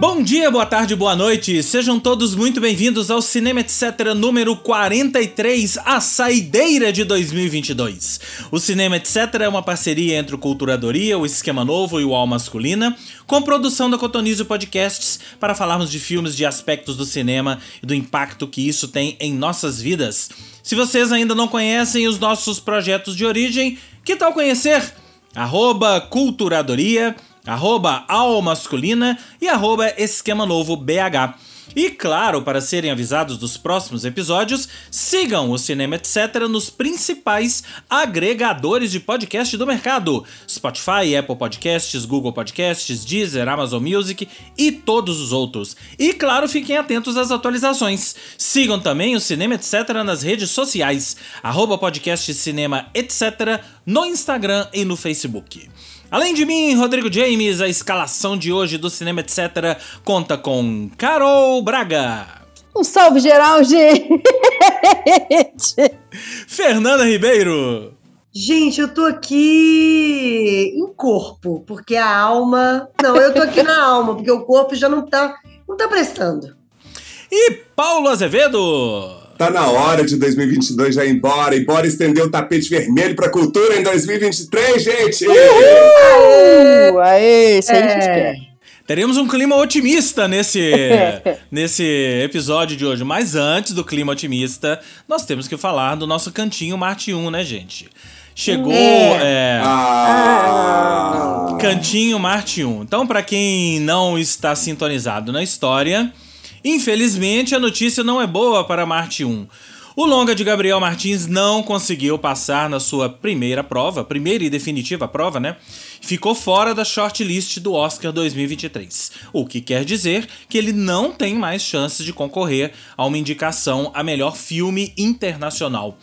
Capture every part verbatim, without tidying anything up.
Bom dia, boa tarde, boa noite. Sejam todos muito bem-vindos ao Cinema Etc número quarenta e três, a saideira de dois mil e vinte e dois. O Cinema Etc é uma parceria entre o Culturadoria, o Esquema Novo e o Al Masculina, com produção da Cotonizio Podcasts, para falarmos de filmes, de aspectos do cinema e do impacto que isso tem em nossas vidas. Se vocês ainda não conhecem os nossos projetos de origem, que tal conhecer? Arroba Culturadoria, arroba almasculina e arroba esquema novo B H. E claro, para serem avisados dos próximos episódios, sigam o Cinema Etc nos principais agregadores de podcast do mercado: Spotify, Apple Podcasts, Google Podcasts, Deezer, Amazon Music e todos os outros. E claro, fiquem atentos às atualizações. Sigam também o Cinema Etc nas redes sociais, arroba podcast Cinema Etc no Instagram e no Facebook. Além de mim, Rodrigo James, a escalação de hoje do Cinema Etc conta com Carol Braga. Um salve geral, gente! Fernanda Ribeiro. Gente, eu tô aqui em corpo, porque a alma... Não, eu tô aqui na alma, porque o corpo já não tá, não tá prestando. E Paulo Azevedo. Tá na hora de dois mil e vinte e dois já ir embora, e bora estender o tapete vermelho pra cultura em dois mil e vinte e três, gente! Uhul! Aê! Aê! Isso aí a gente quer. Teremos um clima otimista nesse, nesse episódio de hoje, mas antes do clima otimista, nós temos que falar do nosso Cantinho Marte um, né, gente? Chegou, é. É, ah. Cantinho Marte um. Então, pra quem não está sintonizado na história... Infelizmente, a notícia não é boa para Marte um. O longa de Gabriel Martins não conseguiu passar na sua primeira prova, primeira e definitiva prova, né? Ficou fora da shortlist do Oscar dois mil e vinte e três, o que quer dizer que ele não tem mais chances de concorrer a uma indicação a melhor filme internacional.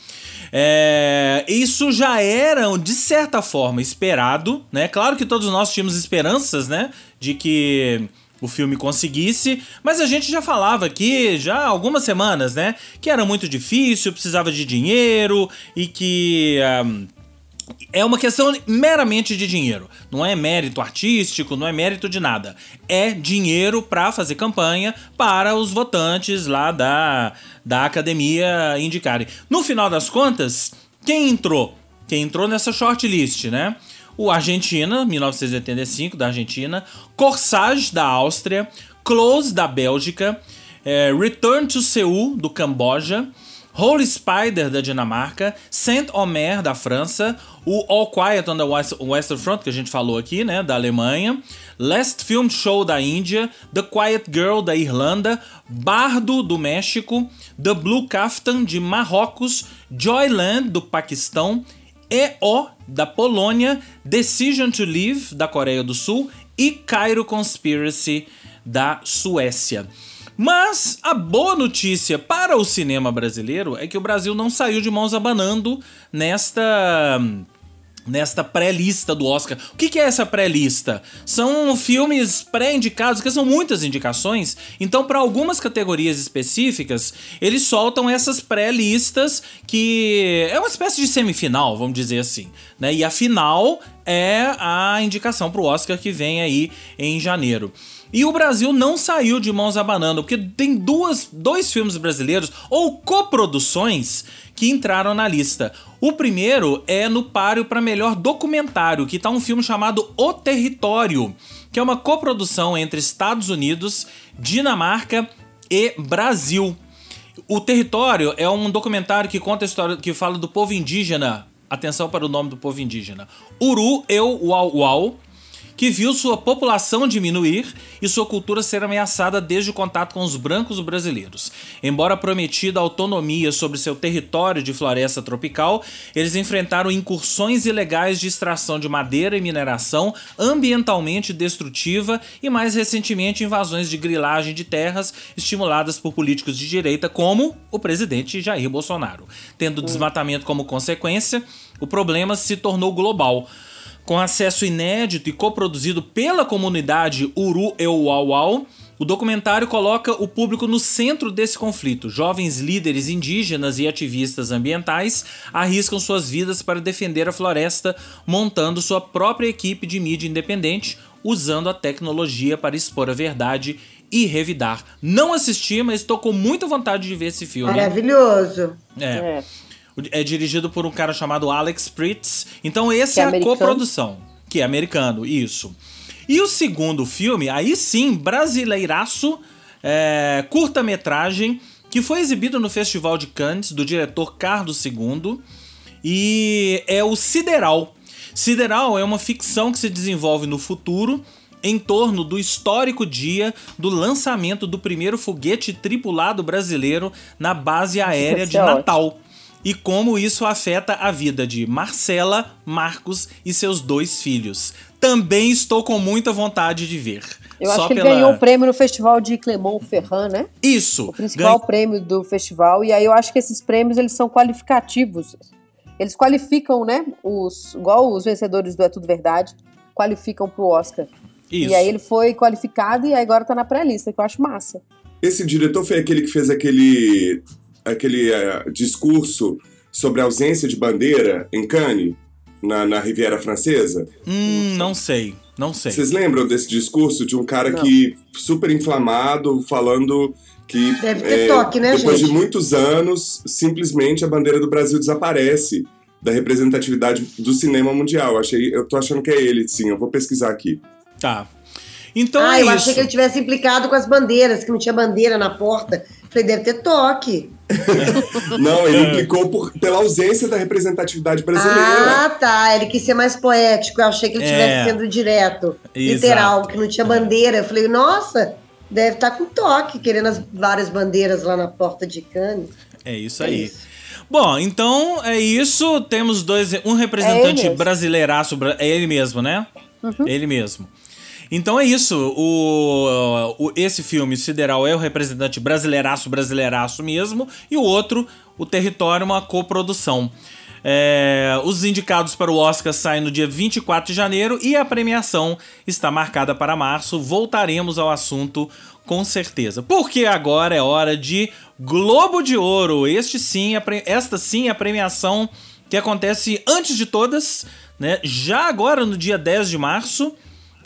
É, isso já era, de certa forma, esperado, né? Claro que todos nós tínhamos esperanças, né, de que... o filme conseguisse, mas a gente já falava aqui, já há algumas semanas, né, que era muito difícil, precisava de dinheiro e que um, é uma questão meramente de dinheiro. Não é mérito artístico, não é mérito de nada. É dinheiro para fazer campanha para os votantes lá da, da academia indicarem. No final das contas, quem entrou? Quem entrou nessa shortlist, né? O Argentina, mil novecentos e oitenta e cinco, da Argentina, Corsage, da Áustria, Close, da Bélgica, é, Return to Seul, do Camboja, Holy Spider, da Dinamarca, Saint-Omer, da França, o All Quiet on the Western Front, que a gente falou aqui, né, da Alemanha, Last Film Show, da Índia, The Quiet Girl, da Irlanda, Bardo, do México, The Blue Kaftan, de Marrocos, Joyland, do Paquistão, E O, da Polônia, Decision to Leave, da Coreia do Sul e Cairo Conspiracy, da Suécia. Mas a boa notícia para o cinema brasileiro é que o Brasil não saiu de mãos abanando nesta... nesta pré-lista do Oscar. O que é essa pré-lista? São filmes pré-indicados, que são muitas indicações. Então, para algumas categorias específicas, eles soltam essas pré-listas, que é uma espécie de semifinal, vamos dizer assim, né? E a final é a indicação para o Oscar, que vem aí em janeiro. E o Brasil não saiu de mãos abanando, porque tem duas, dois filmes brasileiros, ou coproduções, que entraram na lista. O primeiro é no páreo para melhor documentário, que tá um filme chamado O Território, que é uma coprodução entre Estados Unidos, Dinamarca e Brasil. O Território é um documentário que conta a história, que fala do povo indígena, atenção para o nome do povo indígena, Uru-Eu-Wau-Wau, que viu sua população diminuir e sua cultura ser ameaçada desde o contato com os brancos brasileiros. Embora prometida autonomia sobre seu território de floresta tropical, eles enfrentaram incursões ilegais de extração de madeira e mineração ambientalmente destrutiva e, mais recentemente, invasões de grilagem de terras estimuladas por políticos de direita como o presidente Jair Bolsonaro. Tendo desmatamento como consequência, o problema se tornou global. Com acesso inédito e coproduzido pela comunidade Uru-Eu-Wau-Wau, o documentário coloca o público no centro desse conflito. Jovens líderes indígenas e ativistas ambientais arriscam suas vidas para defender a floresta, montando sua própria equipe de mídia independente, usando a tecnologia para expor a verdade e revidar. Não assisti, mas estou com muita vontade de ver esse filme. Maravilhoso. É. É, é dirigido por um cara chamado Alex Pritz. Então essa é, é a coprodução, que é americano, isso. E o segundo filme, aí sim, brasileiraço, é, curta-metragem, que foi exibido no Festival de Cannes, do diretor Carlos segundo, e é o Sideral. Sideral é uma ficção que se desenvolve no futuro, em torno do histórico dia do lançamento do primeiro foguete tripulado brasileiro na base aérea de Natal, e como isso afeta a vida de Marcela, Marcos e seus dois filhos. Também estou com muita vontade de ver. Eu Só acho que pela... ele ganhou um prêmio no festival de Clermont-Ferrand, né? Isso. O principal Gan... prêmio do festival. E aí eu acho que esses prêmios, eles são qualificativos. Eles qualificam, né? Os, igual os vencedores do É Tudo Verdade, qualificam pro Oscar. Isso. E aí ele foi qualificado e agora tá na pré-lista, que eu acho massa. Esse diretor foi aquele que fez aquele, aquele uh, discurso sobre a ausência de bandeira em Cannes, na, na Riviera Francesa? Hum, não sei. Não sei. Vocês lembram desse discurso de um cara não. que super inflamado, falando que Deve ter é, toque, né, depois gente? de muitos anos, simplesmente a bandeira do Brasil desaparece da representatividade do cinema mundial. Achei, eu tô achando que é ele, sim. Eu vou pesquisar aqui. Tá. Então ah, é eu isso. achei que ele tivesse implicado com as bandeiras, que não tinha bandeira na porta. Falei, deve ter toque. Não, ele implicou por, pela ausência da representatividade brasileira. Ah, tá, ele quis ser mais poético. Eu achei que ele estivesse é. sendo direto, Exato. literal, que não tinha bandeira. Eu falei, nossa, deve estar com toque, querendo as várias bandeiras lá na porta de Cannes. É isso aí. É isso. Bom, então é isso. Temos dois, um representante é brasileiraço. É ele mesmo, né? Uhum. Ele mesmo. Então é isso, o, o, esse filme, Sideral, é o representante brasileiraço, brasileiraço mesmo, e o outro, O Território, uma coprodução. É, os indicados para o Oscar saem no dia vinte e quatro de janeiro e a premiação está marcada para março. Voltaremos ao assunto com certeza, porque agora é hora de Globo de Ouro. Este sim, a pre... Esta sim é a premiação que acontece antes de todas, né? Já agora no dia dez de março.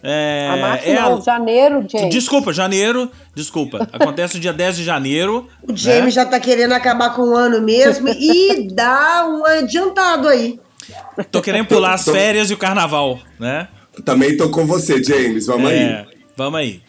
É, a março é não, a... janeiro, James. Desculpa, janeiro, desculpa. Acontece no dia dez de janeiro. O James, né, já tá querendo acabar com o ano mesmo e dá um adiantado aí. Tô querendo pular as férias e o carnaval, né? Também tô com você, James, vamos é, aí. Vamos aí.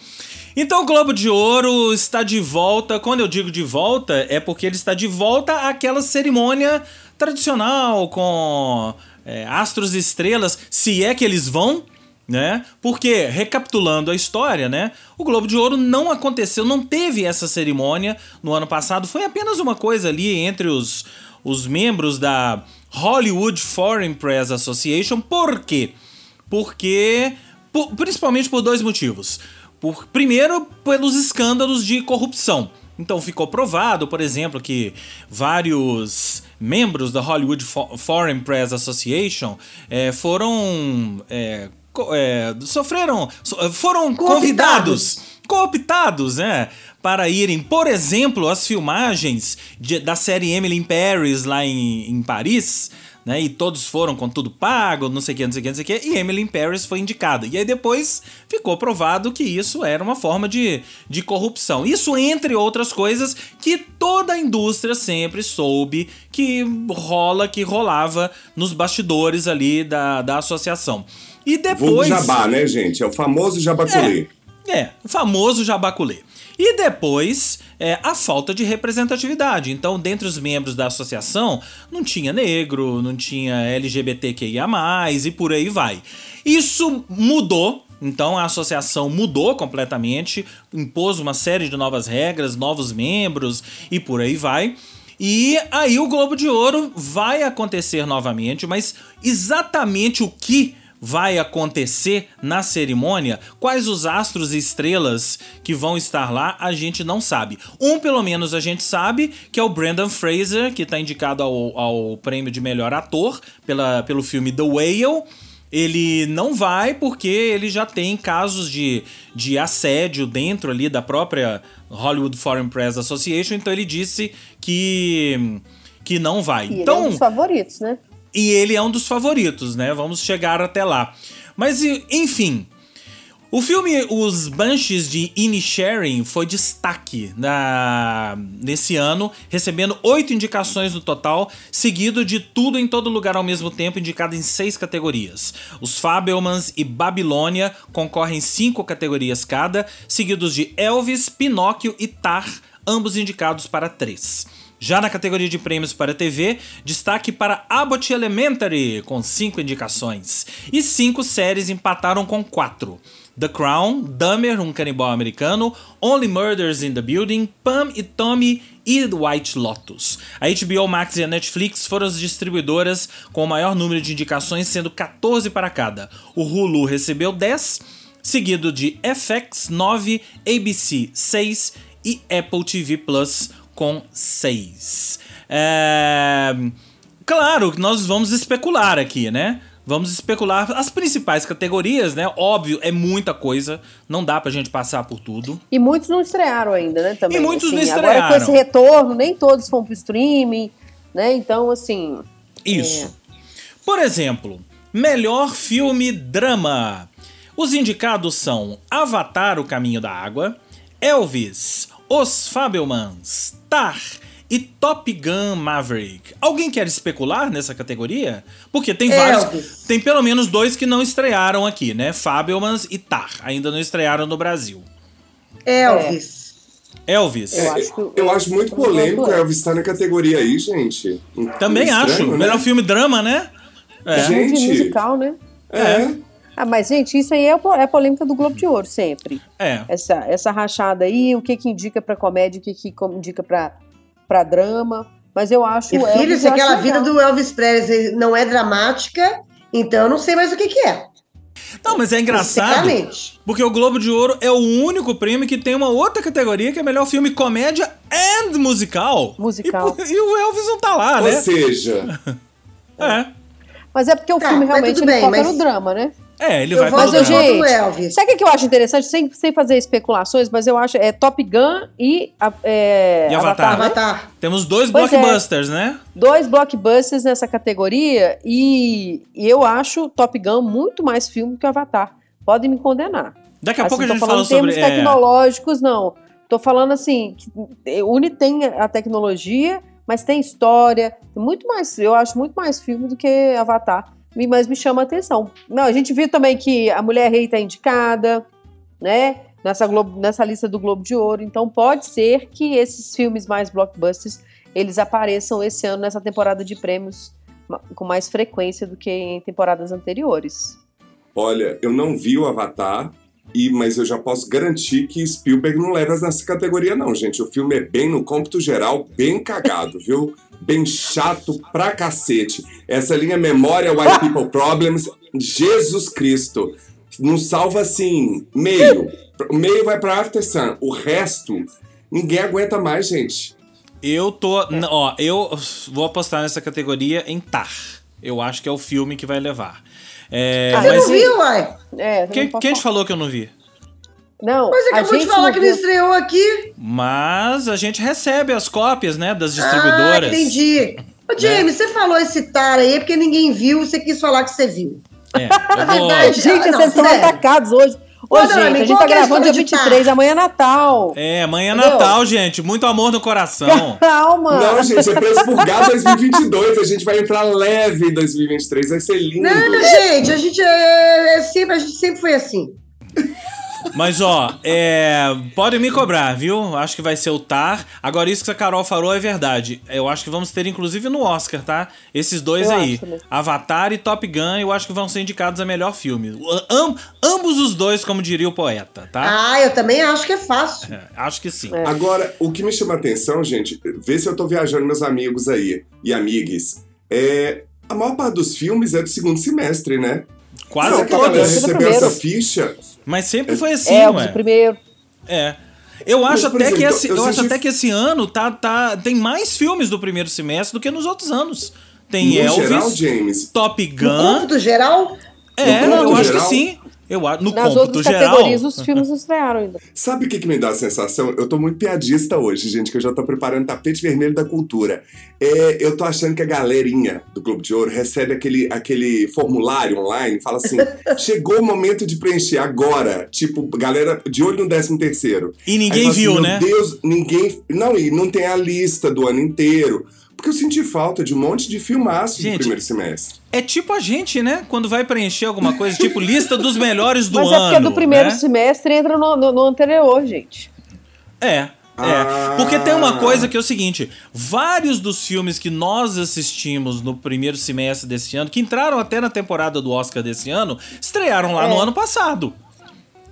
Então o Globo de Ouro está de volta. Quando eu digo de volta, é porque ele está de volta àquela cerimônia tradicional com é, astros e estrelas, se é que eles vão, né? Porque, recapitulando a história, né, o Globo de Ouro não aconteceu, não teve essa cerimônia no ano passado, foi apenas uma coisa ali entre os, os membros da Hollywood Foreign Press Association. Por quê? Porque, por, principalmente por dois motivos. Por, primeiro, pelos escândalos de corrupção. Então ficou provado, por exemplo, que vários membros da Hollywood Fo- Foreign Press Association é, foram... É, É, sofreram, so, foram cooptados. convidados, cooptados, né, para irem, por exemplo, às filmagens de, da série Emily in Paris, lá em, em Paris, né, e todos foram com tudo pago, não sei o que, não sei o que, não sei o que, e Emily in Paris foi indicada. E aí depois ficou provado que isso era uma forma de, de corrupção. Isso, entre outras coisas, que toda a indústria sempre soube que rola, que rolava nos bastidores ali da, da associação. E depois... Vulgo jabá, né, gente? É o famoso jabaculê. É, é o famoso jabaculê. E depois, é, a falta de representatividade. Então, dentre os membros da associação, não tinha negro, não tinha L G B T Q I A mais, e por aí vai. Isso mudou. Então, a associação mudou completamente, impôs uma série de novas regras, novos membros, e por aí vai. E aí, o Globo de Ouro vai acontecer novamente, mas exatamente o que vai acontecer na cerimônia, quais os astros e estrelas que vão estar lá, a gente não sabe. Um, pelo menos, a gente sabe, que é o Brendan Fraser, que está indicado ao, ao prêmio de melhor ator pela, pelo filme The Whale. Ele não vai porque ele já tem casos de, de assédio dentro ali da própria Hollywood Foreign Press Association, então ele disse que, que não vai. E então, ele é um dos favoritos, né? E ele é um dos favoritos, né? Vamos chegar até lá. Mas, enfim, O filme Os Banshees de Inisherin foi destaque na, nesse ano, recebendo oito indicações no total, seguido de Tudo em Todo Lugar ao Mesmo Tempo, indicado em seis categorias. Os Fabelmans e Babilônia concorrem em cinco categorias cada, seguidos de Elvis, Pinóquio e Tar, ambos indicados para três. Já na categoria de prêmios para T V, destaque para Abbott Elementary, com cinco indicações, e cinco séries empataram com quatro. The Crown, Dahmer, um canibal americano, Only Murders in the Building, Pam e Tommy e The White Lotus. A H B O Max e a Netflix foram as distribuidoras com o maior número de indicações, sendo quatorze para cada. O Hulu recebeu dez, seguido de F X nove, A B C seis e Apple T V Plus com seis. É... Claro que nós vamos especular aqui, né? Vamos especular as principais categorias, né? Óbvio, é muita coisa. Não dá pra gente passar por tudo. E muitos não estrearam ainda, né? Também. E muitos assim, não estrearam. Agora com esse retorno, nem todos vão pro streaming, né? Então, assim... Isso. É... Por exemplo, melhor filme drama. Os indicados são Avatar, O Caminho da Água, Elvis, Os Fabelmans, Tar... e Top Gun Maverick. Alguém quer especular nessa categoria? Porque tem Elvis. vários... Tem pelo menos dois que não estrearam aqui, né? Fabelmans e Tar. Ainda não estrearam no Brasil. Elvis. Elvis. Eu acho, que, eu, eu acho muito polêmico o Elvis estar na categoria aí, gente. Também estranho, acho. Né? Melhor filme drama, né? É. Gente. Filme musical, né? É. é. Ah, mas, gente, isso aí é a polêmica do Globo de Ouro, sempre. É. Essa, essa rachada aí, o que que indica pra comédia, o que que indica pra... pra drama, mas eu acho... E o Elvis, filhos, aquela vida legal. Do Elvis Presley não é dramática, então eu não sei mais o que que é. Não, mas é engraçado, porque o Globo de Ouro é o único prêmio que tem uma outra categoria que é melhor filme comédia and musical. Musical. E, e o Elvis não tá lá, Ou né? Ou seja... É. Mas é porque o tá, filme realmente ele bem, foca mas... no drama, né? É, ele eu vai para o drama. Elvis. Sabe o que eu acho interessante? Sem, sem fazer especulações, mas eu acho... É Top Gun e... É, e Avatar. Avatar, né? Avatar. Temos dois pois blockbusters, é. né? Dois blockbusters nessa categoria e, e eu acho Top Gun muito mais filme que Avatar. Podem me condenar. Daqui a assim, pouco a gente fala sobre... Não termos tecnológicos, é... não. Tô falando assim, que une tem a tecnologia, mas tem história. Muito mais, eu acho muito mais filme do que Avatar. Mas me chama a atenção. Não, a gente viu também que a Mulher Rei está indicada, né? Nessa, Globo, nessa lista do Globo de Ouro. Então pode ser que esses filmes mais blockbusters, eles apareçam esse ano nessa temporada de prêmios com mais frequência do que em temporadas anteriores. Olha, eu não vi o Avatar, e, mas eu já posso garantir que Spielberg não leva nessa categoria não, gente. O filme é bem, no cômputo geral, bem cagado, viu? Bem chato pra cacete. Essa linha memória, White People Problems, Jesus Cristo. Não salva, assim, meio. O meio vai pra After Sun. O resto, ninguém aguenta mais, gente. Eu tô... N- ó, eu vou apostar nessa categoria em Tar. Eu acho que é o filme que vai levar. É, ah, mas você não viu, uai? É, quem quem te falou que eu não vi? Não, mas acabou de falar que ele estreou aqui. Mas a gente recebe as cópias, né, das distribuidoras. Ah, entendi. Ô, James, é. Você falou esse Tar aí porque ninguém viu, você quis falar que você viu. É, na verdade, gente, não, vocês não, estão atacados hoje. Ô, ô gente, não, amigo, a gente tá gravando dia vinte e três, amanhã é Natal. É, amanhã é Natal, gente. Muito amor no coração. Calma. Não, gente, é pra expurgar dois mil e vinte e dois. A gente vai entrar leve em dois mil e vinte e três, vai ser lindo. Não, não, gente, a gente, é, é sempre, a gente sempre foi assim. Mas, ó, é, podem me cobrar, viu? Acho que vai ser o Tar. Agora, isso que a Carol falou é verdade. Eu acho que vamos ter, inclusive, no Oscar, tá? Esses dois eu aí. Avatar e Top Gun, eu acho que vão ser indicados a melhor filme. Am- ambos os dois, como diria o poeta, tá? Ah, eu também acho que é fácil. É, acho que sim. É. Agora, o que me chama a atenção, gente, vê se eu tô viajando meus amigos aí e amigues, é, a maior parte dos filmes é do segundo semestre, né? Quase Será todos. Que a recebeu essa ficha... Mas sempre foi assim, é, ué. Primeiro. É. Eu acho, Mas, até, exemplo, que esse, eu acho até que esse ano tá, tá, tem mais filmes do primeiro semestre do que nos outros anos. Tem no Elvis, geral, James. Top Gun... No ponto geral? É, no eu geral, acho que sim. Eu, no das outras geral, categorias, os filmes não estrearam ainda. Sabe o que, que me dá a sensação? Eu tô muito piadista hoje, gente, que eu já tô preparando o tapete vermelho da cultura. É, eu tô achando que a galerinha do Globo de Ouro recebe aquele, aquele formulário online, fala assim, chegou o momento de preencher agora. Tipo, galera de olho no décimo terceiro. E ninguém assim, viu, meu né? Meu Deus, ninguém... Não, e não tem a lista do ano inteiro. Porque eu senti falta de um monte de filmaço no primeiro semestre. É tipo a gente, né? Quando vai preencher alguma coisa, tipo lista dos melhores do ano. Mas é porque ano, é do primeiro né? semestre entra no, no, no anterior, gente. É, ah. é. Porque tem uma coisa que é o seguinte, vários dos filmes que nós assistimos no primeiro semestre desse ano, que entraram até na temporada do Oscar desse ano, estrearam lá é. no ano passado.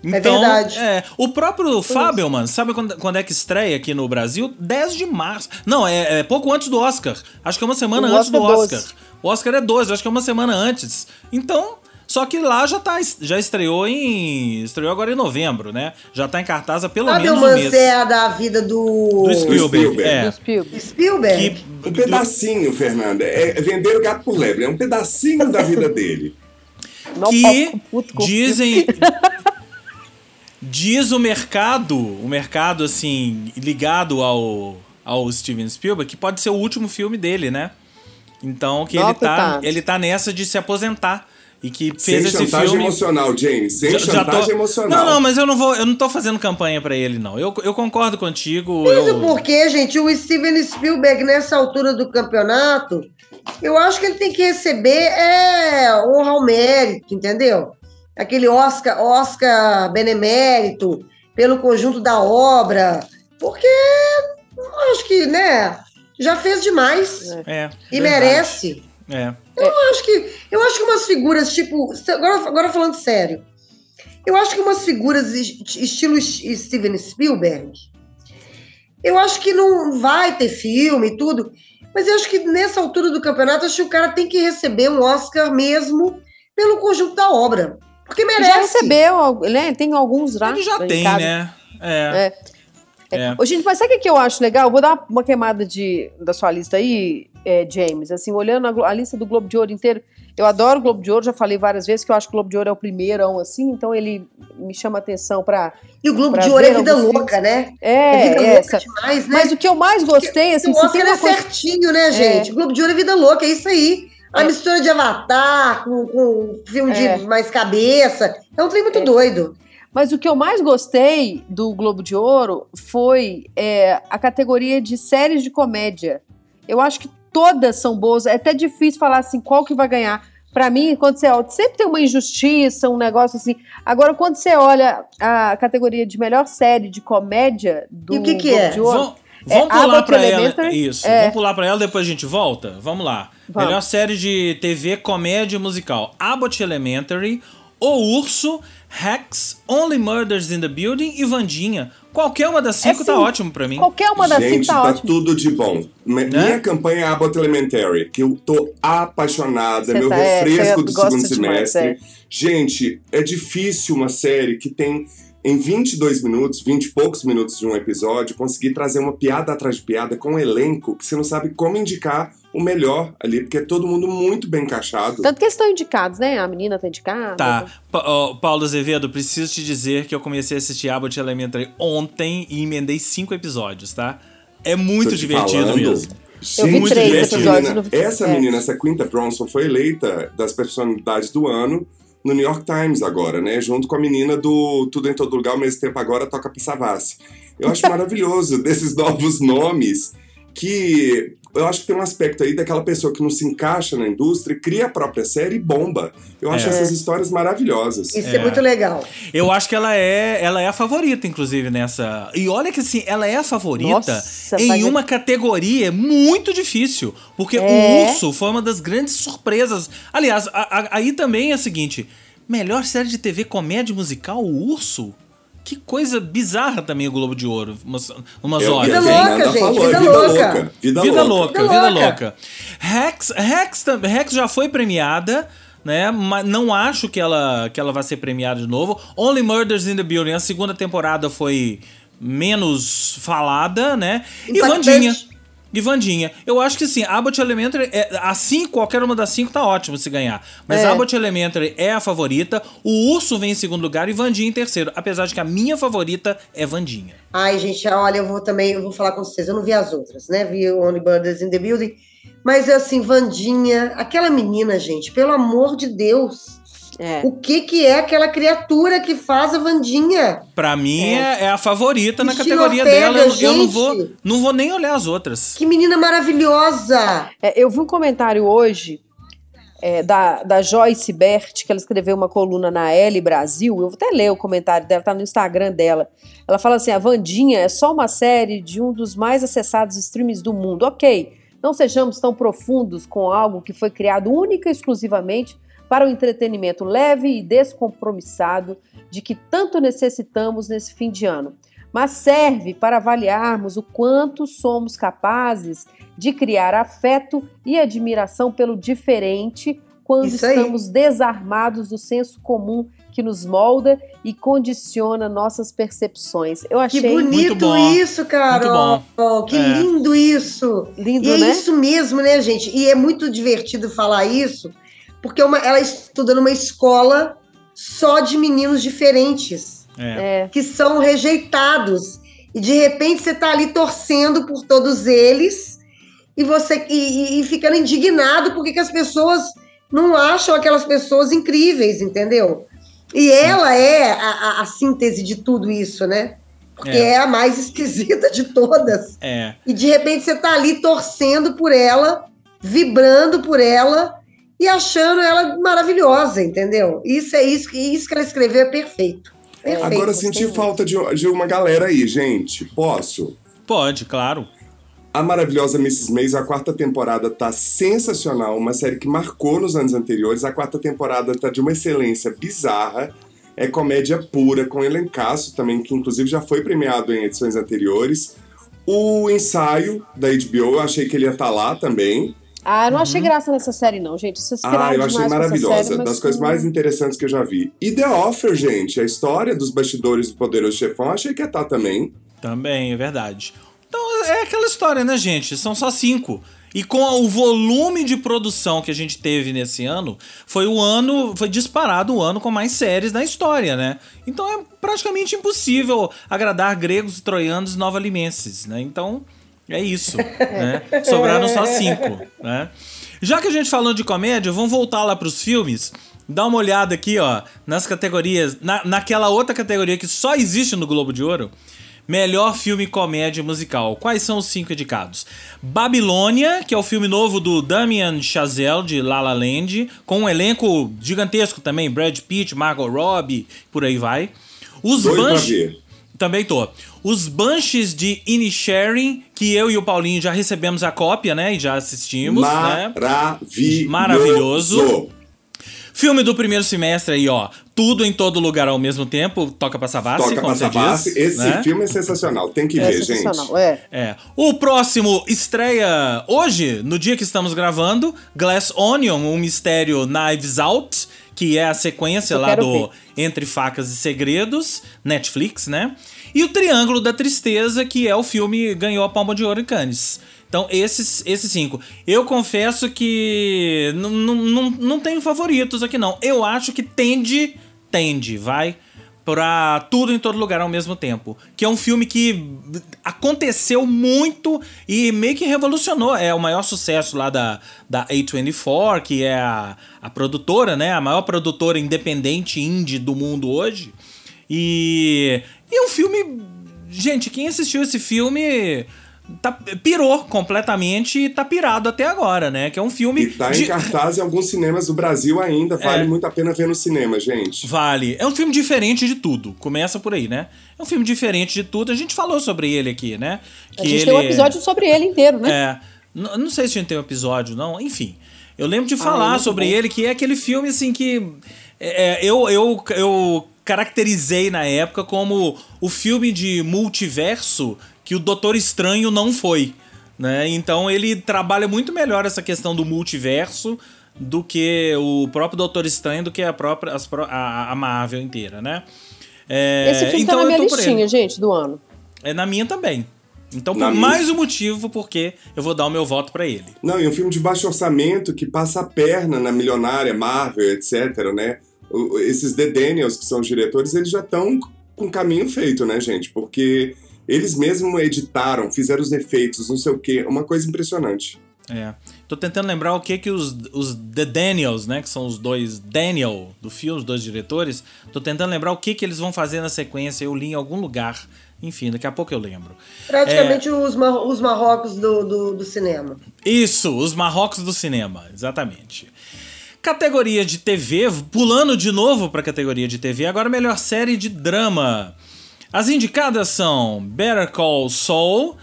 Então, é verdade. É, o próprio Fabelman, sabe quando, quando é que estreia aqui no Brasil? dez de março. Não, é, é pouco antes do Oscar. Acho que é uma semana o antes Oscar do Oscar. doze. O Oscar é doze, acho que é uma semana antes. Então, só que lá já, tá, já estreou em. Estreou agora em novembro, né? Já tá em cartaz há pelo ah, menos um mês. É a da vida do. Do Spielberg. Spielberg. É. Do Spielberg. Spielberg. Que... Um pedacinho, Fernanda. É vender o gato por lebre. É um pedacinho da vida dele. Não que puto, dizem. Diz o mercado, o mercado assim, ligado ao, ao Steven Spielberg, que pode ser o último filme dele, né? Então, que ele tá, ele tá nessa de se aposentar. E que fez Sem esse filme. Sem chantagem emocional, James. Sem já, chantagem já tô... emocional. Não, não, mas eu não vou, eu não tô fazendo campanha pra ele, não. Eu, eu concordo contigo. Isso eu... porque, gente, o Steven Spielberg, nessa altura do campeonato, eu acho que ele tem que receber é, honra ao mérito, entendeu? Aquele Oscar, Oscar benemérito, pelo conjunto da obra, porque acho que, né, já fez demais é, e verdade. merece. É. Eu, acho que, eu acho que umas figuras, tipo, agora, agora falando sério, eu acho que umas figuras estilo Steven Spielberg, eu acho que não vai ter filme e tudo, mas eu acho que nessa altura do campeonato, acho que o cara tem que receber um Oscar mesmo pelo conjunto da obra. Porque merece. Já recebeu, né? Tem alguns já. Ele já tem, casa. né? É. É. É. Ô, gente, mas sabe o que eu acho legal? Eu vou dar uma queimada de, da sua lista aí, é, James. Assim, olhando a, a lista do Globo de Ouro inteiro, eu adoro o Globo de Ouro, já falei várias vezes que eu acho que o Globo de Ouro é o primeirão, assim, então ele me chama atenção pra... E o Globo de Ouro é vida louca, filmes. né? É, é vida é louca demais, né? Mas o que eu mais gostei, assim... O Oscar é coisa... certinho, né, gente? É. O Globo de Ouro é vida louca, é isso aí. A é. mistura de Avatar com, com filme é. de mais cabeça. É um trem muito é. doido. Mas o que eu mais gostei do Globo de Ouro foi é, a categoria de séries de comédia. Eu acho que todas são boas. É até difícil falar assim, qual que vai ganhar. Pra mim, quando você olha, sempre tem uma injustiça, um negócio assim. Agora, quando você olha a categoria de melhor série de comédia do e o que que Globo é? de Ouro... Vão... Vamos é, pular pra ela, isso, é. vamos pular pra ela, depois a gente volta, vamos lá. Vamos. Melhor série de T V, comédia musical, Abbott Elementary, O Urso, Hacks, Only Murders in the Building e Vandinha. Qualquer uma das cinco é, tá ótimo pra mim. Qualquer uma das gente, cinco tá, tá ótimo. Tudo de bom. Né? Minha campanha é Abbott Elementary, que eu tô apaixonada, Você meu tá, refresco é, do segundo demais, semestre. É. Gente, é difícil uma série que tem... Em vinte e dois minutos, vinte e poucos minutos de um episódio, consegui trazer uma piada atrás de piada com um elenco que você não sabe como indicar o melhor ali, porque é todo mundo muito bem encaixado. Tanto que eles estão indicados, né? A menina tá indicada. Tá. Pa- oh, Paulo Azevedo, preciso te dizer que eu comecei a assistir Abbott Elementary ontem e emendei cinco episódios, tá? É muito divertido falando. mesmo. Gente, eu vi muito três divertido. episódios. Menina, essa é. menina, essa Quinta Bronson, foi eleita das personalidades do ano no New York Times agora, né? Junto com a menina do Tudo em Todo Lugar ao mesmo tempo agora, Toca Pisavassi. Eu acho maravilhoso desses novos nomes que... Eu acho que tem um aspecto aí daquela pessoa que não se encaixa na indústria, cria a própria série e bomba. Eu acho é. essas histórias maravilhosas. Isso é. é muito legal. Eu acho que ela é, ela é a favorita, inclusive, nessa... E olha que, assim, ela é a favorita Nossa, em mas... uma categoria muito difícil. Porque é. o Urso foi uma das grandes surpresas. Aliás, a, a, aí também é o seguinte. Melhor série de T V comédia musical, O Urso? Que coisa bizarra também o Globo de Ouro. Umas, umas eu, horas. Vida louca, gente. Falou, vida, vida, louca. Louca, vida, vida louca. Vida louca. Vida louca. Rex já foi premiada, né? Mas não acho que ela, que ela vai ser premiada de novo. Only Murders in the Building. A segunda temporada foi menos falada, né? Impactante. E Vandinha. E Wandinha. Eu acho que assim, Abbott Elementary, é, assim, qualquer uma das cinco tá ótimo se ganhar. Mas é. Abbott Elementary é a favorita, o Urso vem em segundo lugar e Wandinha em terceiro. Apesar de que a minha favorita é Wandinha. Ai, gente, olha, eu vou também, eu vou falar com vocês, eu não vi as outras, né? Vi Only Murders in the Building. Mas assim, Wandinha, aquela menina, gente, pelo amor de Deus. É. O que que é aquela criatura que faz a Wandinha? Pra mim é, é a favorita na Cristina categoria Ortega, dela. Eu, eu não vou, não vou nem olhar as outras. Que menina maravilhosa! É, eu vi um comentário hoje é, da, da Joyce Bert, que ela escreveu uma coluna na Elle Brasil. Eu vou até ler o comentário dela, tá no Instagram dela. Ela fala assim, a Wandinha é só uma série de um dos mais acessados streams do mundo. Ok, não sejamos tão profundos com algo que foi criado única e exclusivamente para o entretenimento leve e descompromissado de que tanto necessitamos nesse fim de ano, mas serve para avaliarmos o quanto somos capazes de criar afeto e admiração pelo diferente quando Isso estamos aí. desarmados do senso comum que nos molda e condiciona nossas percepções. Eu achei que bonito muito bom. isso, Carol. Bom. Que é. lindo isso. Lindo, e é né? isso mesmo, né, gente? E é muito divertido falar isso. Porque uma, ela estuda numa escola só de meninos diferentes, é. que são rejeitados. E de repente você está ali torcendo por todos eles e, você, e, e ficando indignado porque que as pessoas não acham aquelas pessoas incríveis, entendeu? E ela é a, a, a síntese de tudo isso, né? Porque é. é a mais esquisita de todas. É. E de repente você está ali torcendo por ela, vibrando por ela... E achando ela maravilhosa, entendeu? Isso é isso, isso que ela escreveu é perfeito. perfeito Agora eu senti falta de, de uma galera aí, gente. Posso? Pode, claro. A maravilhosa missus Maisel, a quarta temporada tá sensacional. Uma série que marcou nos anos anteriores. A quarta temporada tá de uma excelência bizarra. É comédia pura, com elencaço também, que inclusive já foi premiado em edições anteriores. O ensaio da H B O, eu achei que ele ia estar tá lá também. Ah, eu não achei uhum. graça nessa série, não, gente. Isso ah, eu achei maravilhosa. Série, das coisas mais interessantes que eu já vi. E The Offer, gente. A história dos bastidores do Poderoso Chefão, achei que ia estar também. Também, é verdade. Então, é aquela história, né, gente? São só cinco. E com o volume de produção que a gente teve nesse ano, foi o ano, foi disparado o ano com mais séries na história, né? Então, é praticamente impossível agradar gregos, troianos e novalimenses, né? Então... É isso, né? Sobraram só cinco, né? Já que a gente falou de comédia, vamos voltar lá pros filmes. Dá uma olhada aqui, ó, nas categorias... Na, naquela outra categoria que só existe no Globo de Ouro. Melhor filme comédia musical. Quais são os cinco indicados? Babilônia, que é o filme novo do Damien Chazelle, de La La Land. Com um elenco gigantesco também. Brad Pitt, Margot Robbie, por aí vai. Os Banshees... Também tô. Os Banshees de Inisherin, que eu e o Paulinho já recebemos a cópia, né? E já assistimos, Maravilhoso. né? Maravilhoso. Filme do primeiro semestre aí, ó. Tudo em Todo Lugar ao Mesmo Tempo. Toca pra Savassi, como você diz. Esse né? filme é sensacional. Tem que é ver, gente. É. é. O próximo estreia hoje, no dia que estamos gravando, Glass Onion, um mistério Knives Out, que é a sequência eu lá do ver. Entre Facas e Segredos, Netflix, né? E o Triângulo da Tristeza, que é o filme que ganhou a Palma de Ouro em Cannes. Então, esses, esses cinco. Eu confesso que n- n- n- não tenho favoritos aqui, não. Eu acho que tende, tende, vai, pra Tudo em Todo Lugar ao Mesmo Tempo. Que é um filme que aconteceu muito e meio que revolucionou. É o maior sucesso lá da, da A vinte e quatro, que é a, a produtora, né? A maior produtora independente indie do mundo hoje. E é um filme... Gente, quem assistiu esse filme... Tá, pirou completamente e tá pirado até agora, né? Que é um filme... E tá de... em cartaz em alguns cinemas do Brasil ainda. Vale é. muito a pena ver no cinema, gente. Vale. É um filme diferente de tudo. Começa por aí, né? É um filme diferente de tudo. A gente falou sobre ele aqui, né? Que a gente ele... tem um episódio sobre ele inteiro, né? É. N- não sei se a gente tem um episódio, não. Enfim. Eu lembro de falar ah, é sobre bom. ele, que é aquele filme, assim, que... É, eu... eu, eu... caracterizei na época como o filme de multiverso que o Doutor Estranho não foi, né? Então ele trabalha muito melhor essa questão do multiverso do que o próprio Doutor Estranho, do que a própria as, a, a Marvel inteira, né? É, Esse filme então, tá na minha listinha, gente, do ano. É na minha também. Então, por mais um motivo, porque eu vou dar o meu voto pra ele. Não, e um filme de baixo orçamento que passa a perna na milionária Marvel, etcétera, né? O, esses The Daniels, que são os diretores, eles já estão com o caminho feito, né, gente? Porque eles mesmos editaram, fizeram os efeitos, não sei o quê. Uma coisa impressionante. É. Tô tentando lembrar o que que os, os The Daniels, né, que são os dois Daniel do filme, os dois diretores, tô tentando lembrar o que que eles vão fazer na sequência. Eu li em algum lugar. Enfim, daqui a pouco eu lembro. Praticamente é... os, mar- os Marrocos do, do, do cinema. Isso, os Marrocos do cinema, exatamente. Categoria de T V, pulando de novo pra categoria de T V, agora melhor série de drama. As indicadas são Better Call Saul,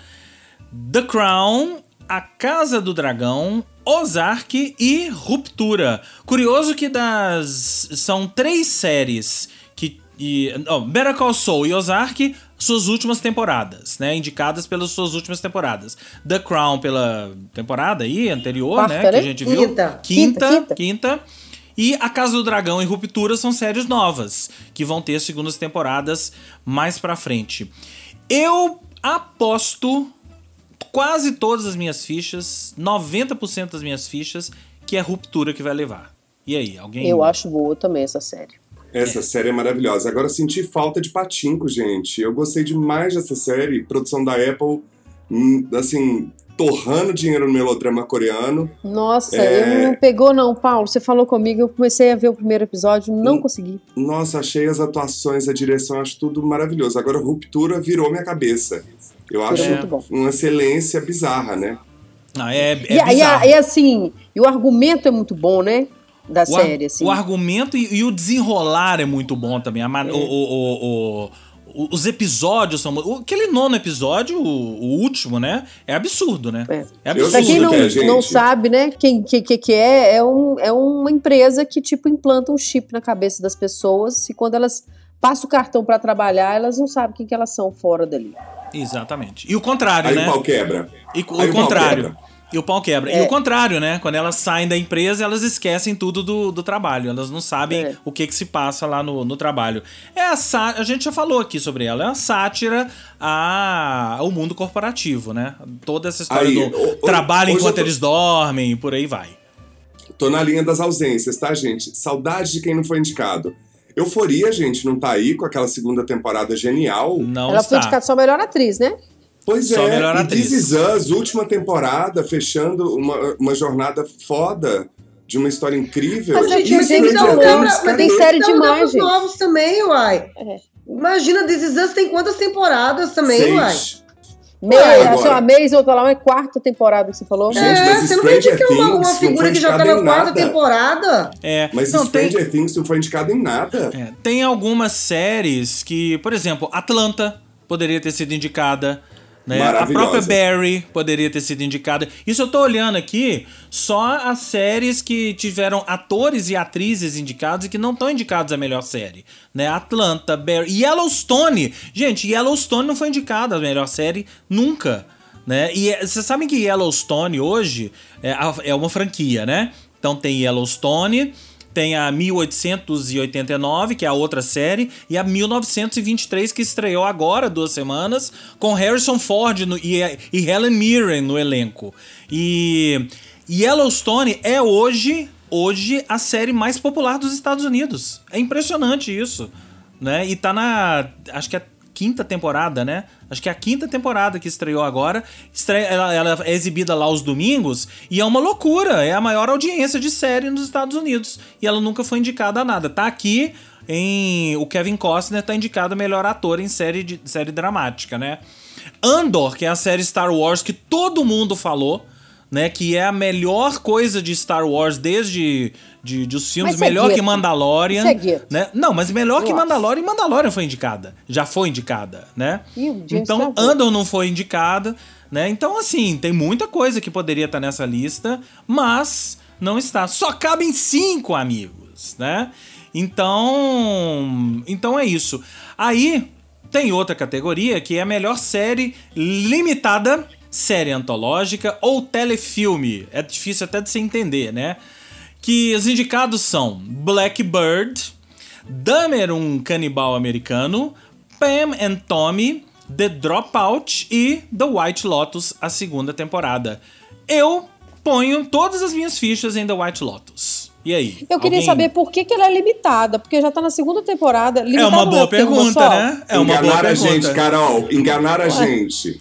The Crown, A Casa do Dragão, Ozark e Ruptura. Curioso que das são três séries que e, oh, Better Call Saul e Ozark, suas últimas temporadas, né? Indicadas pelas suas últimas temporadas. The Crown pela temporada aí, anterior, Quarta, né? Que a gente viu. Quinta quinta, quinta. quinta. E A Casa do Dragão e Ruptura são séries novas, que vão ter segundas temporadas mais pra frente. Eu aposto quase todas as minhas fichas, noventa por cento das minhas fichas, que é Ruptura que vai levar. E aí, alguém... Eu acho boa também essa série. Essa é. série é maravilhosa. Agora, senti falta de patinco, gente. Eu gostei demais dessa série. Produção da Apple, assim, torrando dinheiro no melodrama coreano. Nossa, é... eu não pegou não, Paulo. Você falou comigo, eu comecei a ver o primeiro episódio, não N- consegui. Nossa, achei as atuações, a direção, acho tudo maravilhoso. Agora, Ruptura virou minha cabeça. Eu acho é. uma excelência bizarra, né? Não, é, é e, bizarro. E, e assim, e o argumento é muito bom, né? Da o série, ar, assim. O argumento e, e o desenrolar é muito bom também. A, é. o, o, o, o, os episódios são... O, aquele nono episódio, o, o último, né? É absurdo, né? É, é absurdo. Pra quem não, que é, não sabe, né? Quem que, que, que é, é, um, é uma empresa que, tipo, implanta um chip na cabeça das pessoas e quando elas passam o cartão pra trabalhar, elas não sabem quem que elas são fora dali. Exatamente. E o contrário, Aí né? Aí o pau quebra. E, Aí o contrário. Pau quebra. E o pau quebra. É. E o contrário, né? Quando elas saem da empresa, elas esquecem tudo do, do trabalho. Elas não sabem é. o que, que se passa lá no, no trabalho. É a, sá- a gente já falou aqui sobre ela. É uma sátira a... ao mundo corporativo, né? Toda essa história Aí, do o, trabalho enquanto tô... eles dormem e por aí vai. Tô na linha das ausências, tá, gente? Saudade de quem não foi indicado. Euforia, gente, não tá aí com aquela segunda temporada genial. Não Ela está. foi indicada só a melhor atriz, né? Pois Só é, e This Is Us, última temporada, fechando uma, uma jornada foda, de uma história incrível. Mas, gente, mas tem, tem série de novos novos também, uai. É. Imagina, This Is Us tem quantas temporadas também, Seis. uai? Meia, assim, uma mês, outra lá, uma quarta temporada que você falou. Gente, é, mas você não tem que ter uma, uma figura que já tá na quarta temporada. É, mas não, Stranger tem... Things não foi indicado em nada. É, tem algumas séries que, por exemplo, Atlanta poderia ter sido indicada. Né? A própria Barry poderia ter sido indicada. Isso eu tô olhando aqui, só as séries que tiveram atores e atrizes indicados e que não estão indicados a melhor série. Né? Atlanta, Barry, Yellowstone. Gente, Yellowstone não foi indicada a melhor série nunca. Né? E vocês sabem que Yellowstone hoje é, é uma franquia, né? Então tem Yellowstone... Tem a mil oitocentos e oitenta e nove, que é a outra série, e a mil novecentos e vinte e três, que estreou agora, duas semanas, com Harrison Ford no, e, e Helen Mirren no elenco. E Yellowstone é hoje, hoje a série mais popular dos Estados Unidos. É impressionante isso, né? E tá na... acho que é quinta temporada, né? Acho que é a quinta temporada que estreou agora. Estre... Ela, ela é exibida lá aos domingos e é uma loucura. É a maior audiência de série nos Estados Unidos. E ela nunca foi indicada a nada. Tá aqui em... O Kevin Costner tá indicado melhor ator em série, de... série dramática, né? Andor, que é a série Star Wars que todo mundo falou, né? Que é a melhor coisa de Star Wars desde... De, de os filmes, melhor é que Mandalorian, né? Não, mas melhor Nossa. que Mandalorian, Mandalorian foi indicada, já foi indicada, né? Então, Andor não foi indicada, né? Então, assim, tem muita coisa que poderia estar nessa lista, mas não está. Só cabem cinco amigos, né? Então, então é isso. Aí, tem outra categoria que é a melhor série limitada, série antológica ou telefilme. É difícil até de se entender, né? Que os indicados são Blackbird, Dahmer, um canibal americano, Pam and Tommy, The Dropout e The White Lotus, a segunda temporada. Eu ponho todas as minhas fichas em The White Lotus. E aí? Eu queria alguém... saber por que, que ela é limitada, porque já tá na segunda temporada. É uma boa pergunta, né? É uma boa pergunta. Enganar a gente, Carol. Enganar a gente.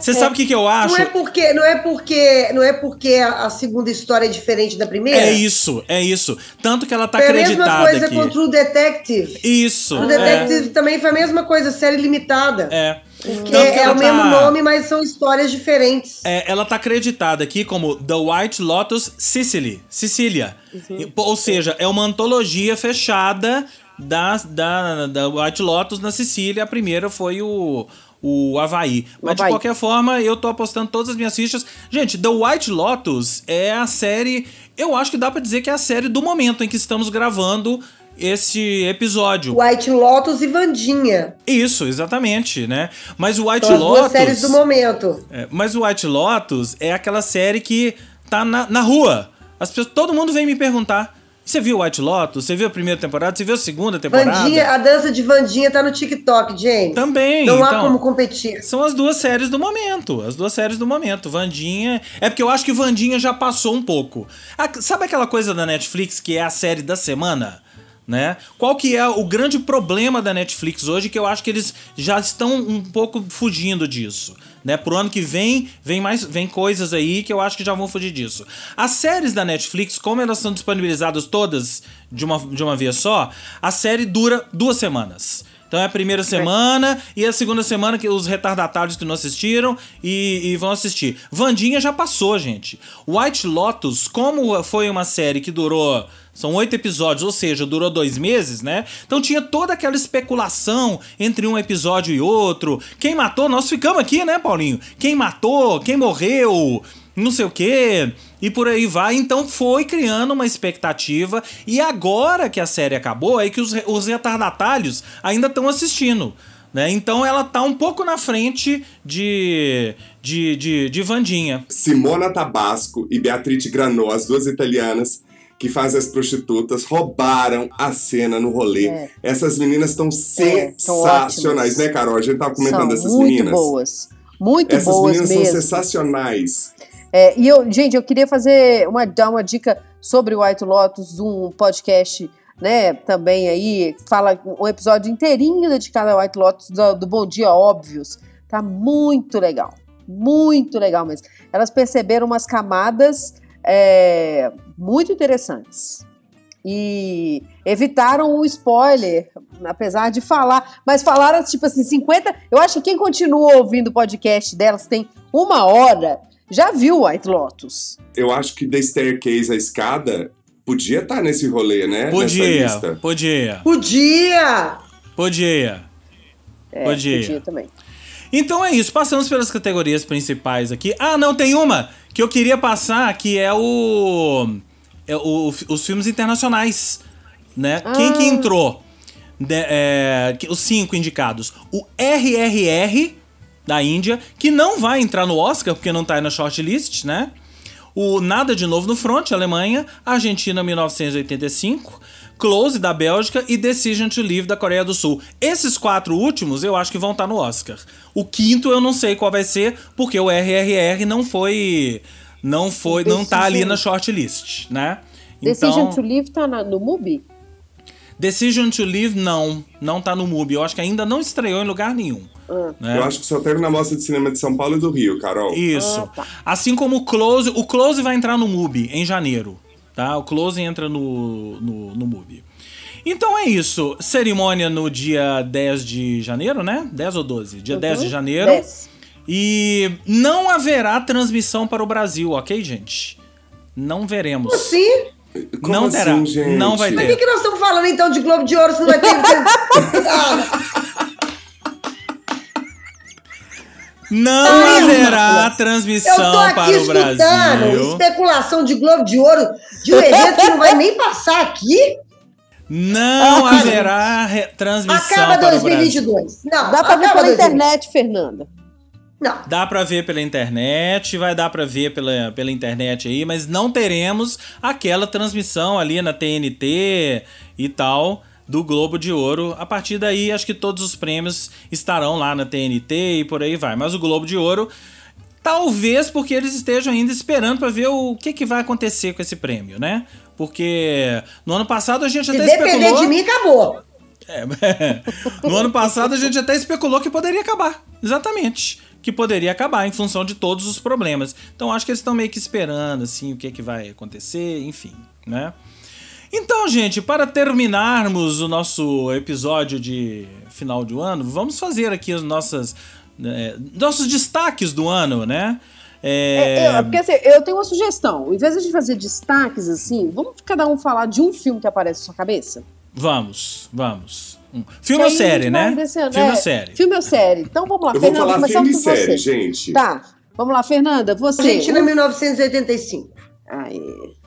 Você é. sabe o que, que eu acho? Não é, porque, não, é porque, não é porque a segunda história é diferente da primeira? É isso, é isso. Tanto que ela tá acreditada aqui. Foi a mesma coisa com True Detective. Isso. True Detective é. também foi a mesma coisa, série limitada. É. Porque é o tá... mesmo nome, mas são histórias diferentes. É, ela tá acreditada aqui como The White Lotus Sicily. Sicília. Uhum. Ou seja, é uma antologia fechada da, da, da White Lotus na Sicília. A primeira foi o, o Havaí. O mas Havaí. De qualquer forma, eu tô apostando todas as minhas fichas. Gente, The White Lotus é a série... Eu acho que dá pra dizer que é a série do momento em que estamos gravando... esse episódio. White Lotus e Wandinha. Isso, exatamente, né? Mas o White São as Lotus... duas séries do momento. É, mas o White Lotus é aquela série que tá na, na rua. As pessoas, todo mundo vem me perguntar, você viu o White Lotus? Você viu a primeira temporada? Você viu a segunda temporada? Wandinha, a dança de Wandinha tá no TikTok, gente. Também. Não então, há como competir. São as duas séries do momento. As duas séries do momento. Wandinha... É porque eu acho que Wandinha já passou um pouco. A, sabe aquela coisa da Netflix que é a série da semana? Né? Qual que é o grande problema da Netflix hoje, que eu acho que eles já estão um pouco fugindo disso, né? Pro ano que vem, vem, mais, vem coisas aí que eu acho que já vão fugir disso. As séries da Netflix, como elas são disponibilizadas todas de uma, de uma vez só, a série dura duas semanas. Então é a primeira semana e a segunda semana que os retardatários que não assistiram e, e vão assistir. Wandinha já passou, gente. White Lotus, como foi uma série que durou... São oito episódios, ou seja, durou dois meses, né? Então tinha toda aquela especulação entre um episódio e outro. Quem matou, nós ficamos aqui, né, Paulinho? Quem matou, quem morreu... não sei o quê, e por aí vai. Então foi criando uma expectativa, e agora que a série acabou, é que os, os retardatários ainda estão assistindo, né? Então ela tá um pouco na frente de, de, de, de Wandinha. Simona Tabasco e Beatrice Granó, as duas italianas que fazem as prostitutas, roubaram a cena no rolê. É. Essas meninas estão sensacionais, é, né, Carol? A gente tava comentando dessas meninas. Muito boas. Muito Essas boas meninas mesmo. São sensacionais. É, e eu, gente, eu queria fazer uma, dar uma dica sobre o White Lotus, um podcast, né, também aí, fala um episódio inteirinho dedicado ao White Lotus do, do Bom Dia Óbvios. Tá muito legal, muito legal mesmo. Elas perceberam umas camadas é, muito interessantes e evitaram o spoiler, apesar de falar, mas falaram tipo assim, cinquenta, eu acho que quem continua ouvindo o podcast delas tem uma hora... já viu White Lotus. Eu acho que The Staircase, a escada, podia estar nesse rolê, né? Podia, lista. podia. Podia! Podia. É, podia. Podia também. Então é isso, passamos pelas categorias principais aqui. Ah, não, tem uma que eu queria passar, que é o... É o os filmes internacionais, né? Ah. Quem que entrou? De, é, os cinco indicados. O R R R... da Índia, que não vai entrar no Oscar, porque não tá aí na shortlist, né? O Nada de Novo no Front, Alemanha, Argentina, mil novecentos e oitenta e cinco, Close, da Bélgica, e Decision to Leave, da Coreia do Sul. Esses quatro últimos, eu acho que vão estar no Oscar. O quinto, eu não sei qual vai ser, porque o R R R não foi... Não foi... Decision. Não tá ali na shortlist, né? Decision então, to Leave tá na, no MUBI? Decision to Leave, não. Não tá no MUBI. Eu acho que ainda não estreou em lugar nenhum. Hum. Né? Eu acho que só teve na Mostra de Cinema de São Paulo e do Rio, Carol. Isso. Ah, tá. Assim como o Close. O Close vai entrar no MUBI em janeiro. Tá? O Close entra no, no, no MUBI. Então é isso. Cerimônia no dia dez de janeiro, né? dez ou doze? Dia uhum. dez de janeiro. dez. E não haverá transmissão para o Brasil, ok, gente? Não veremos. Sim. Como não assim, terá, gente? Não vai ter. Mas o que, que nós estamos falando então de Globo de Ouro se não vai ter? Não Ai, haverá transmissão para o Brasil. Eu tô aqui escutando especulação de Globo de Ouro de um evento que não vai nem passar aqui. Não ah, haverá re- transmissão acaba para dois mil e vinte e dois. O Brasil. Não, dá para ver pela internet, Fernanda. Não. Dá pra ver pela internet, vai dar pra ver pela, pela internet aí, mas não teremos aquela transmissão ali na T N T e tal do Globo de Ouro. A partir daí, acho que todos os prêmios estarão lá na T N T e por aí vai. Mas o Globo de Ouro, talvez porque eles estejam ainda esperando para ver o que, que vai acontecer com esse prêmio, né? Porque no ano passado a gente Se até especulou... Se depender de mim, acabou. É, no ano passado a gente até especulou que poderia acabar. Exatamente. Que poderia acabar em função de todos os problemas. Então acho que eles estão meio que esperando assim, o que, é que vai acontecer, enfim, né? Então, gente, para terminarmos o nosso episódio de final de ano, vamos fazer aqui os nossas, é, nossos destaques do ano, né? É... É, eu, porque, assim, eu tenho uma sugestão. Em vez de a gente fazer destaques assim, vamos cada um falar de um filme que aparece na sua cabeça? Vamos, vamos. Hum. Filme ou série, né? Filme é, ou série. Filme ou série. Então vamos lá, eu Fernanda. Vamos falar filme e série, gente. Tá, vamos lá, Fernanda, você. Argentina, mil novecentos e oitenta e cinco. Aí.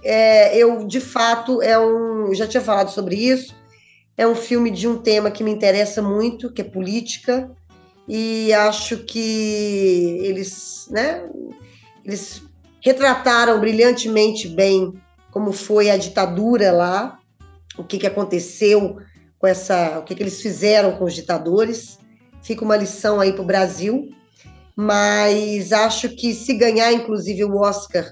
É, eu, de fato, é um, já tinha falado sobre isso. É um filme de um tema que me interessa muito, que é política. E acho que eles, né, eles retrataram brilhantemente bem como foi a ditadura lá, o que, que aconteceu com essa, o que, que eles fizeram com os ditadores. Fica uma lição aí para o Brasil, mas acho que se ganhar, inclusive, o Oscar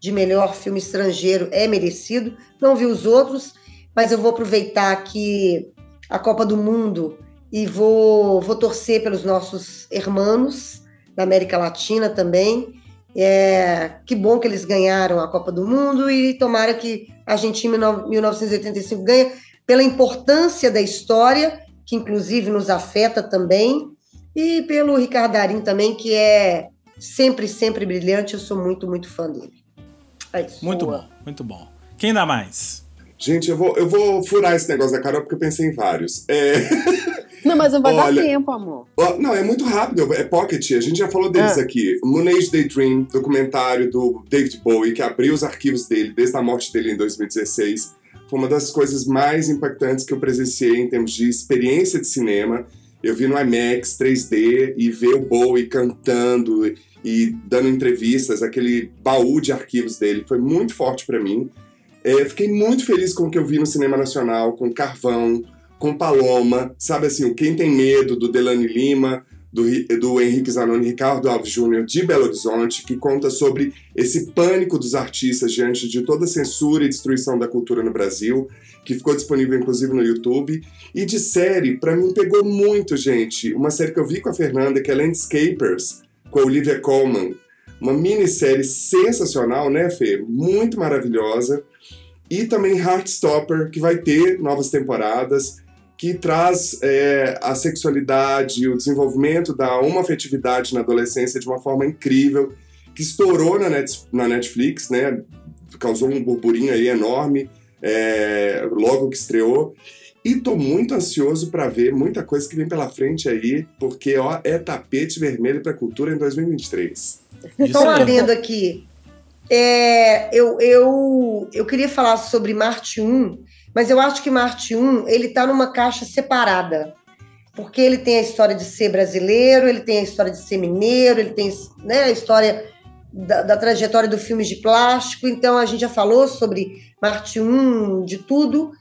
de melhor filme estrangeiro é merecido. Não vi os outros, mas eu vou aproveitar aqui a Copa do Mundo e vou, vou torcer pelos nossos irmãos da América Latina também. É, que bom que eles ganharam a Copa do Mundo e tomara que a Argentina em mil novecentos e oitenta e cinco ganhe pela importância da história, que inclusive nos afeta também, e pelo Ricardo Darín também, que é sempre, sempre brilhante. Eu sou muito, muito fã dele. É isso. Muito bom, muito bom. Quem dá mais? Gente, eu vou, eu vou furar esse negócio da Carol porque eu pensei em vários. É... Não, mas não vai Olha, dar tempo, amor. Ó, não, é muito rápido, é pocket. A gente já falou deles ah. aqui. Moonage Daydream, documentário do David Bowie, que abriu os arquivos dele desde a morte dele em dois mil e dezesseis. Foi uma das coisas mais impactantes que eu presenciei em termos de experiência de cinema. Eu vi no IMAX três D e ver o Bowie cantando e dando entrevistas, aquele baú de arquivos dele, foi muito forte pra mim. É, fiquei muito feliz com o que eu vi no cinema nacional, com Carvão, com Paloma, sabe assim, Quem Tem Medo, do Delane Lima, do, do Henrique Zanoni e Ricardo Alves Júnior, de Belo Horizonte, que conta sobre esse pânico dos artistas diante de toda a censura e destruição da cultura no Brasil, que ficou disponível inclusive no YouTube. E de série, pra mim pegou muito, gente, uma série que eu vi com a Fernanda, que é Landscapers, com a Olivia Colman, uma minissérie sensacional, né, Fê? Muito maravilhosa. E também Heartstopper, que vai ter novas temporadas, que traz é, a sexualidade, o desenvolvimento da homoafetividade na adolescência de uma forma incrível, que estourou na, Net, na Netflix, né? Causou um burburinho aí enorme, é, logo que estreou. E tô muito ansioso para ver muita coisa que vem pela frente aí, porque ó, é tapete vermelho para cultura em dois mil e vinte e três. Estou lendo aqui. É, eu, eu, eu queria falar sobre Marte um, mas eu acho que Marte um, ele tá numa caixa separada, porque ele tem a história de ser brasileiro, ele tem a história de ser mineiro, ele tem, né, a história da, da trajetória do filme de plástico. Então a gente já falou sobre Marte um, de tudo.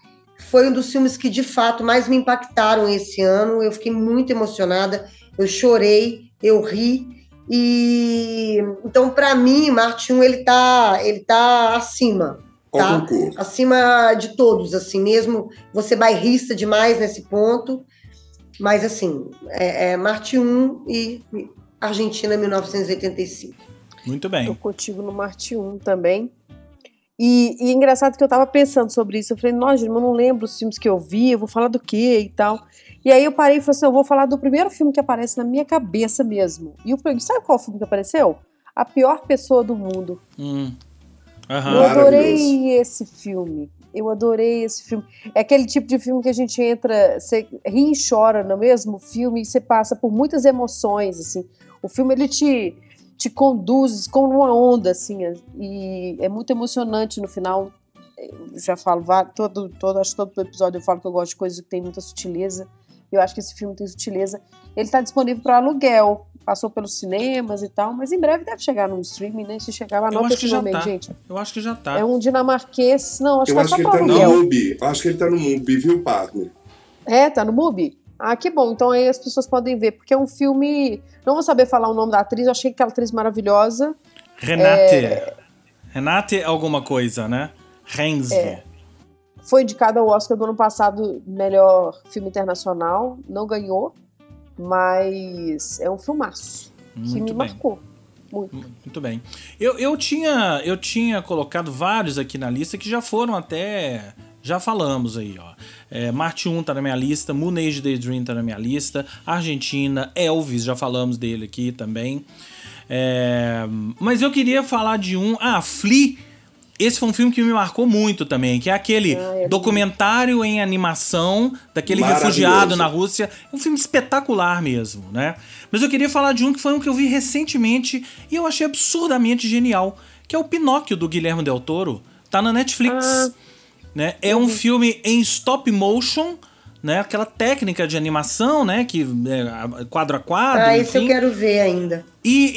Foi um dos filmes que de fato mais me impactaram esse ano. Eu fiquei muito emocionada, eu chorei, eu ri. E então, para mim, Marte um, ele tá, ele tá acima, tá? Acima de todos, assim, mesmo você bairrista demais nesse ponto, mas assim, é, é Marte um e Argentina mil novecentos e oitenta e cinco. Muito bem. Eu contigo no Marte um também. E, e engraçado que eu tava pensando sobre isso, eu falei, nossa, eu não lembro os filmes que eu vi, eu vou falar do quê e tal. E aí eu parei e falei assim, eu vou falar do primeiro filme que aparece na minha cabeça mesmo. E eu falei, sabe qual filme que apareceu? A Pior Pessoa do Mundo. Hum. Aham, eu adorei esse filme, eu adorei esse filme. É aquele tipo de filme que a gente entra, você ri e chora no mesmo filme e você passa por muitas emoções, assim. O filme, ele te... te conduz com uma onda, assim, e é muito emocionante no final. Eu já falo, todo, todo, acho que todo episódio eu falo que eu gosto de coisas que tem muita sutileza, eu acho que esse filme tem sutileza. Ele tá disponível para aluguel, passou pelos cinemas e tal, mas em breve deve chegar no streaming, né? Se chegar, mas não pessoalmente, tá. Gente. Eu acho que já tá. É um dinamarquês, não, acho eu que, acho que, que ele tá no Mubi, acho que ele tá no Mubi, viu, Padre? É, tá no Mubi. Ah, que bom, então aí as pessoas podem ver, porque é um filme, não vou saber falar o nome da atriz, eu achei aquela atriz maravilhosa. Renate, é... Renate alguma coisa, né? Renzi. É. Foi indicada ao Oscar do ano passado, melhor filme internacional, não ganhou, mas é um filmaço, muito que me bem. Marcou. Muito. Muito bem. Eu, eu, tinha, eu tinha colocado vários aqui na lista que já foram até... Já falamos aí, ó. É, Marte um tá na minha lista, Moon Age Daydream tá na minha lista, Argentina, Elvis, já falamos dele aqui também. É, mas eu queria falar de um... Ah, Flea. Esse foi um filme que me marcou muito também, que é aquele ah, é documentário que... em animação daquele refugiado na Rússia. É um filme espetacular mesmo, né? Mas eu queria falar de um que foi um que eu vi recentemente e eu achei absurdamente genial, que é o Pinóquio, do Guilherme Del Toro. Tá na Netflix. Ah. Né? É um filme em stop motion, né? Aquela técnica de animação, né? Que é quadro a quadro. Ah, isso eu quero ver ainda. E,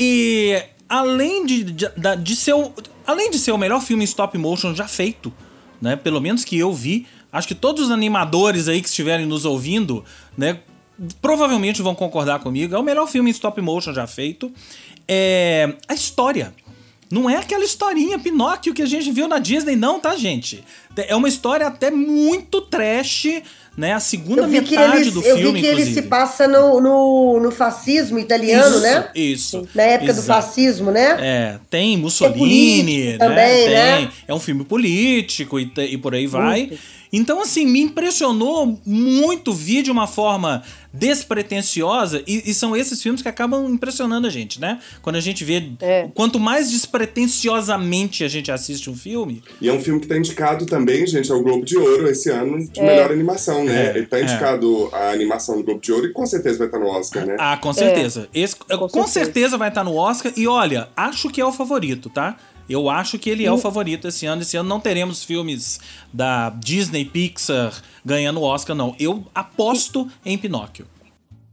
e além de, de, de ser o, além de ser o melhor filme em stop motion já feito, né? Pelo menos que eu vi, acho que todos os animadores aí que estiverem nos ouvindo, né? Provavelmente vão concordar comigo. É o melhor filme em stop motion já feito. É a história. Não é aquela historinha Pinóquio que a gente viu na Disney, não, tá, gente? É uma história até muito trash, né? A segunda metade ele, do eu filme, Eu vi que inclusive. ele se passa no, no, no fascismo italiano, isso, né? Isso, na época exato. do fascismo, né? É, tem Mussolini, é né? Também, tem, né? É um filme político e, e por aí vai. Muito. Então, assim, me impressionou muito ver de uma forma... despretensiosa, e, e são esses filmes que acabam impressionando a gente, né? Quando a gente vê, é. quanto mais despretensiosamente a gente assiste um filme... E é um filme que tá indicado também, gente, ao Globo de Ouro esse ano, de é. melhor animação, né? É. Ele tá indicado é. a animação do Globo de Ouro e com certeza vai estar no Oscar, né? Ah, com certeza. É. Esse, com, com certeza. certeza vai estar no Oscar, e olha, acho que é o favorito, tá? Eu acho que ele é o favorito esse ano. Esse ano não teremos filmes da Disney, Pixar ganhando Oscar, não. Eu aposto em Pinóquio.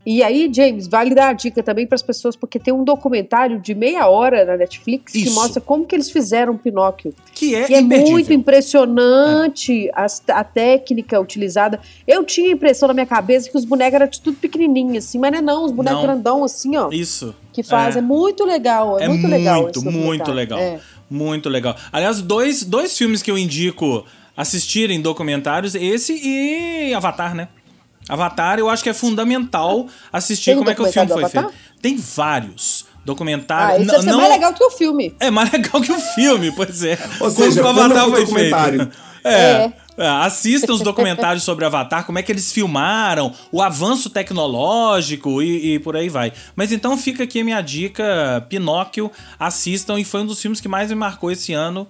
E aí, James, vale dar a dica também para as pessoas, porque tem um documentário de meia hora na Netflix Isso. que mostra como que eles fizeram Pinóquio. Que é, e é muito impressionante é. a, a técnica utilizada. Eu tinha a impressão na minha cabeça que os bonecos eram de tudo pequenininho, assim, mas não é não, os bonecos grandão, assim, ó. Isso. Que fazem. É, é muito legal. É, é muito, muito legal. Muito, muito legal. É. Muito legal. Aliás, dois, dois filmes que eu indico assistirem documentários, esse e Avatar, né? Avatar, eu acho que é fundamental assistir um como é que o filme foi feito. Tem vários documentários. Ah, esse não, é mais legal que o filme. É mais legal que o filme, pois é. Ou seja, como o Avatar foi feito. É. é. Assistam os documentários sobre Avatar, como é que eles filmaram, o avanço tecnológico e, e por aí vai. Mas então fica aqui a minha dica, Pinóquio, assistam, e foi um dos filmes que mais me marcou esse ano,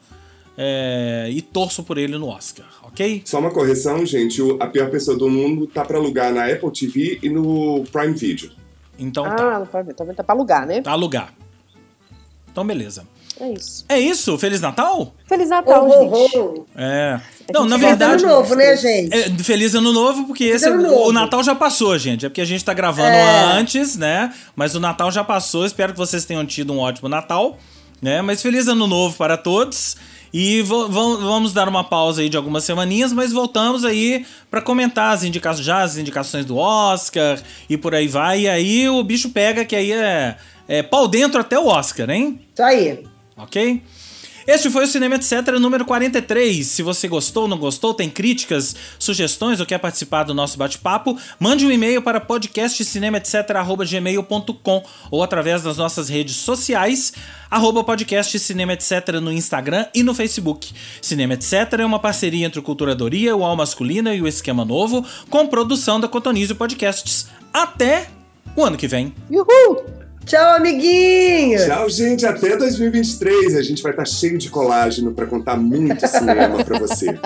é, e torço por ele no Oscar, ok? Só uma correção, gente, o, a pior pessoa do mundo tá pra alugar na Apple T V e no Prime Video. Então ah, tá. Ah, tá pra alugar, né? Tá alugar. Então beleza. É isso. É isso? Feliz Natal? Feliz Natal, oh, gente. Oh, oh. É. Não, na verdade. Feliz Ano Novo, né, gente? É, feliz Ano Novo, porque esse é, novo. o Natal já passou, gente. É porque a gente tá gravando é. antes, né? Mas o Natal já passou. Espero que vocês tenham tido um ótimo Natal, né? Mas feliz Ano Novo para todos. E v- v- vamos dar uma pausa aí de algumas semaninhas, mas voltamos aí pra comentar as indica- já as indicações do Oscar e por aí vai. E aí o bicho pega, que aí é, é pau dentro até o Oscar, hein? Isso aí. Ok? Este foi o Cinema Etc número quarenta e três. Se você gostou ou não gostou, tem críticas, sugestões ou quer participar do nosso bate-papo, mande um e-mail para podcast cinema etc arroba gmail ponto com ou através das nossas redes sociais, arroba podcast Cinema Etc no Instagram e no Facebook. Cinema Etc é uma parceria entre o Culturadoria, o Al Masculina e o Esquema Novo, com produção da Cotonizio Podcasts. Até o ano que vem. Uhul! Tchau, amiguinhos! Tchau, gente! Até dois mil e vinte e três! A gente vai estar cheio de colágeno para contar muito cinema para você.